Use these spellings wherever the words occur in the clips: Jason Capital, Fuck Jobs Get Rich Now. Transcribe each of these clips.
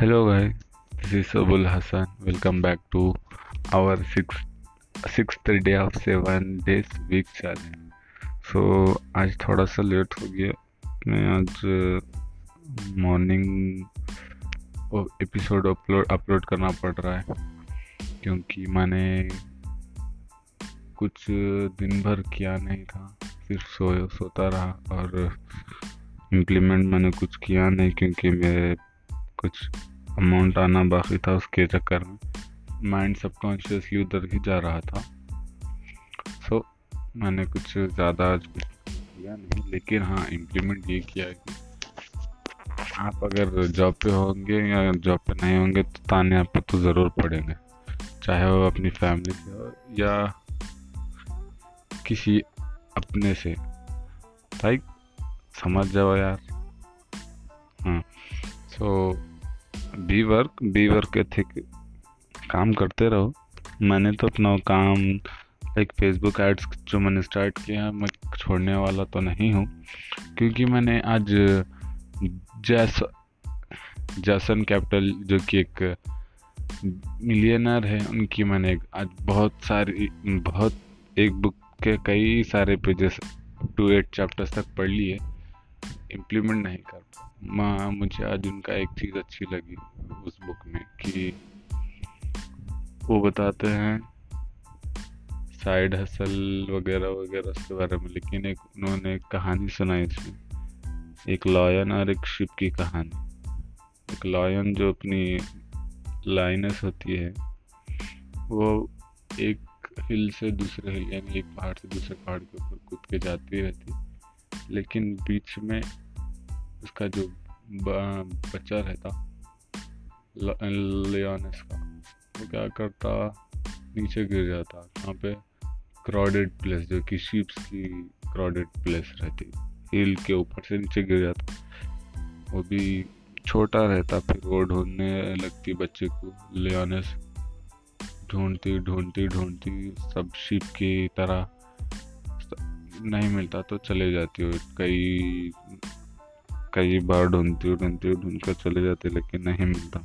Hello guys, this is Abdul Hasan. Welcome back to our sixth day of 7 days week challenge. So आज थोड़ा सा late हो गया. मैं आज मॉर्निंग एपिसोड अपलोड करना पड़ रहा है क्योंकि मैंने कुछ दिन भर किया नहीं था, सिर्फ सोता रहा और इम्प्लीमेंट मैंने कुछ किया नहीं क्योंकि मेरे कुछ अमाउंट आना बाकी था. उसके चक्कर में माइंड सबकॉन्शियसली उधर ही जा रहा था. सो मैंने कुछ ज़्यादा आज किया नहीं, लेकिन हाँ इम्प्लीमेंट ये किया कि आप अगर जॉब पे होंगे या जॉब पे नहीं होंगे तो ताने आपको तो ज़रूर पड़ेंगे, चाहे वो अपनी फैमिली से हो या किसी अपने से. लाइक समझ जाओ यार. हाँ सो बी वर्क एथिक काम करते रहो. मैंने तो अपना काम लाइक फेसबुक एड्स जो मैंने स्टार्ट किया है मैं छोड़ने वाला तो नहीं हूँ क्योंकि मैंने आज जैसन कैपिटल जो कि एक मिलियनर है उनकी मैंने आज बहुत एक बुक के कई सारे पेजेस 8 चैप्टर्स तक पढ़ लिए. इम्प्लीमेंट नहीं कर पाया. मुझे आज उनका एक चीज़ अच्छी लगी उस बुक में कि वो बताते हैं साइड हसल वगैरह वगैरह उसके बारे में, लेकिन एक उन्होंने एक कहानी सुनाई इसमें, एक लॉयन और एक शिप की कहानी. एक लॉयन जो अपनी लाइनस होती है वो एक हिल से दूसरे हिल यानी एक पहाड़ से दूसरे पहाड़ के ऊपर कूद के जाती रहती, लेकिन बीच में उसका जो बच्चा रहता लियोनस का वो क्या करता, नीचे गिर जाता. वहाँ पे क्राउडेड प्लेस जो कि शीप्स की क्राउडेड प्लेस रहती, हिल के ऊपर से नीचे गिर जाता. वो भी छोटा रहता. फिर वो ढूंढने लगती बच्चे को, लियोनस ढूंढती सब शीप की तरह नहीं मिलता तो चले जाती हो. कई बार ढूंढकर चले जाते लेकिन नहीं मिलता.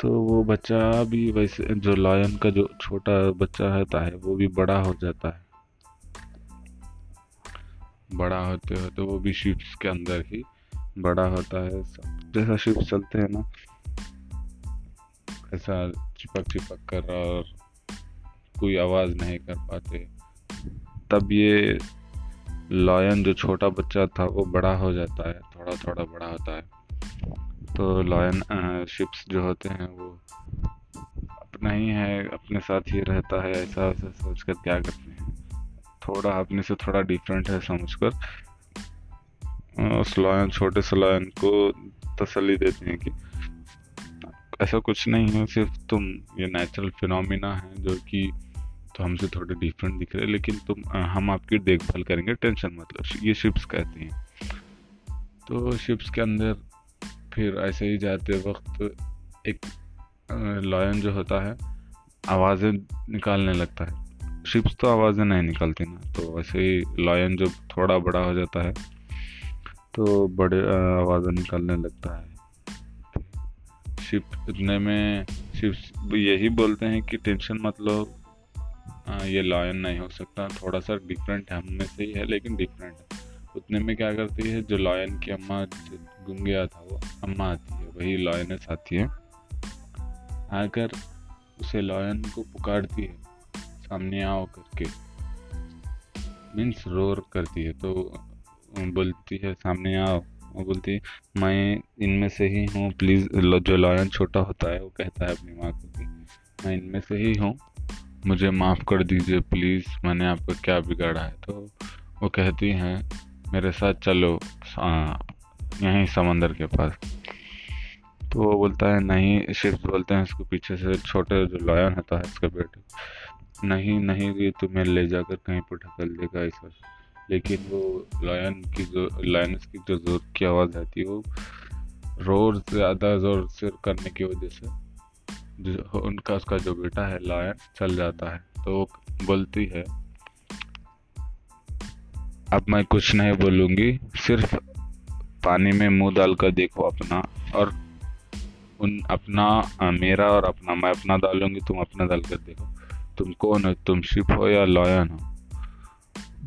तो वो बच्चा भी वैसे जो लायन का जो छोटा बच्चा रहता है वो भी बड़ा हो जाता है. बड़ा होते होते वो भी शिप्स के अंदर ही बड़ा होता है. जैसा शिप्स चलते हैं ना ऐसा चिपक कर और कोई आवाज़ नहीं कर पाते. तब ये लॉयन जो छोटा बच्चा था वो बड़ा हो जाता है, थोड़ा थोड़ा बड़ा होता है. तो लॉयन शिप्स जो होते हैं वो अपना ही है, अपने साथ ही रहता है ऐसा ऐसा सोच कर क्या करते हैं, थोड़ा अपने से थोड़ा डिफरेंट है समझ कर उस लॉयन छोटे से लॉयन को तसल्ली देते हैं कि ऐसा कुछ नहीं है, सिर्फ तुम ये नेचुरल फिनोमिना है जो कि तो हमसे थोड़े डिफरेंट दिख रहे हैं, लेकिन हम आपकी देखभाल करेंगे, टेंशन मत लो. ये शिप्स कहती हैं. तो शिप्स के अंदर फिर ऐसे ही जाते वक्त एक लॉयन जो होता है आवाज़ें निकालने लगता है. शिप्स तो आवाज़ें नहीं निकालती ना, तो ऐसे ही लॉयन जो थोड़ा बड़ा हो जाता है तो बड़े आवाज़ें निकालने लगता है. शिप इतने में शिप्स यही बोलते हैं कि टेंशन मत लो, ये लॉयन नहीं हो सकता, थोड़ा सा डिफरेंट है, हम में से ही है लेकिन डिफरेंट है. उतने में क्या करती है जो लॉयन की अम्मा गुम गया था वो अम्मा आती है, वही लॉयनस आती है, आकर उसे लॉयन को पुकारती है सामने आओ करके, मीन्स रोर करती है. तो बोलती है सामने आओ. वो बोलती है मैं इनमें से ही हूँ प्लीज़. जो लॉयन छोटा होता है वो कहता है अपनी माँ को मैं इनमें से ही हूँ, मुझे माफ़ कर दीजिए प्लीज़, मैंने आपको क्या बिगाड़ा है. तो वो कहती हैं मेरे साथ चलो यहीं समंदर के पास. तो वो बोलता है नहीं, शिप्स बोलते हैं उसको पीछे से, छोटे जो लॉयन होता है उसका बेटे, नहीं ये तुम्हें ले जाकर कहीं पर ढकल देगा ऐसा. लेकिन वो लॉयनस की जो ज़ोर की आवाज़ आती है वो रोर ज़्यादा ज़ोर से करने की वजह से जो उनका उसका जो बेटा है लॉयन चल जाता है. तो बोलती है अब मैं कुछ नहीं बोलूँगी, सिर्फ पानी में मुंह डाल कर देखो अपना और उन अपना मेरा और अपना, मैं अपना डालूंगी, तुम अपना डाल कर देखो तुम कौन हो, तुम शिप हो या लॉयन हो।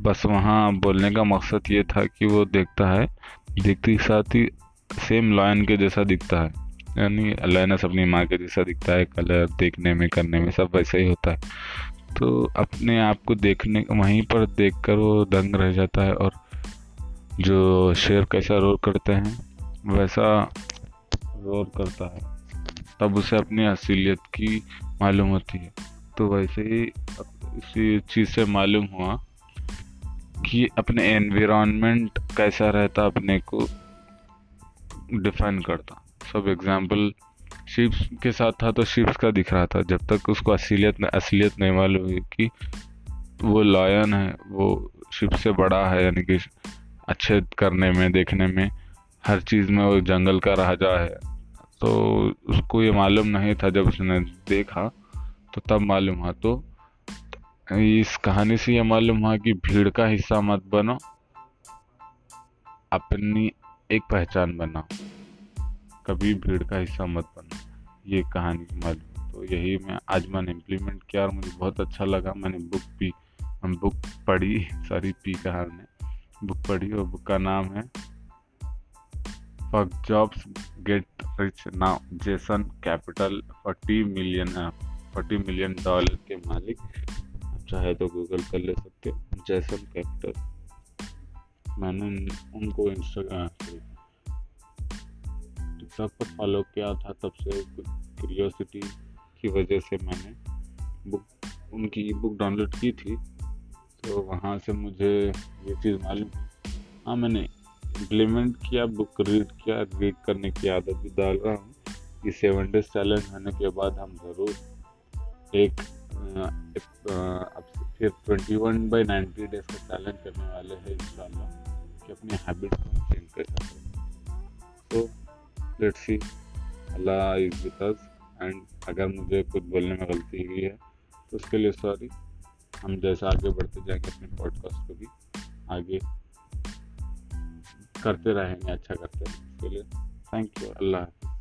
बस वहाँ बोलने का मकसद ये था कि वो देखता है, देखते ही साथ ही सेम लॉयन के जैसा दिखता है, यानी लॉयनस अपनी माँ के जैसा दिखता है, कलर देखने में करने में सब वैसा ही होता है। तो अपने आप को देखने वहीं पर देखकर वो दंग रह जाता है। और जो शेर कैसा रोर करते हैं वैसा रोर करता है, तब उसे अपनी असलियत की मालूम होती है। तो वैसे ही इसी चीज़ से मालूम हुआ कि अपने एनवायरनमेंट कैसा रहता अपने को डिफाइन करता। सब एग्जांपल शिप्स के साथ था तो शिप्स का दिख रहा था, जब तक उसको असलियत नहीं मालूम हुई कि वो लायन है, वो शिप से बड़ा है, यानी कि अच्छे करने में, देखने में, हर चीज़ में वो जंगल का राजा है। तो उसको ये मालूम नहीं था, जब उसने देखा तो तब मालूम हुआ। तो इस कहानी से ये मालूम हुआ कि भीड़ का हिस्सा मत बनो, अपनी एक पहचान बनाओ, कभी भीड़ का हिस्सा मत बनना, ये कहानी की मालूम। तो यही मैं आज मैंने इम्प्लीमेंट किया और मुझे बहुत अच्छा लगा। मैंने बुक पढ़ी और बुक का नाम है fuck jobs get rich now, Jason capital 40 million dollar के मालिक। चाहे तो गूगल कर ले सकते हो जेसन कैपिटल। मैंने उनको इंस्टाग्राम तब पर फॉलो किया था, तब से क्यूरियोसिटी की वजह से मैंने उनकी ई बुक डाउनलोड की थी। तो वहाँ से मुझे ये चीज़ मालूम है। हाँ, मैंने इम्प्लीमेंट किया, बुक रीड करने की आदत भी डाल रहा हूँ कि 7 days चैलेंज होने के बाद हम ज़रूर फिर 21/90 days का चैलेंज करने वाले हैं इंशाल्लाह, कि अपनी हैबिट को चेंज कर सकते हैं। तो let's see, Allah is with us. And अगर मुझे कुछ बोलने में गलती हुई है तो उसके लिए सॉरी। हम जैसा आगे बढ़ते जाएंगे अपने पॉडकास्ट को भी आगे करते रहेंगे, अच्छा करते रहेंगे। उसके लिए थैंक यू। अल्लाह।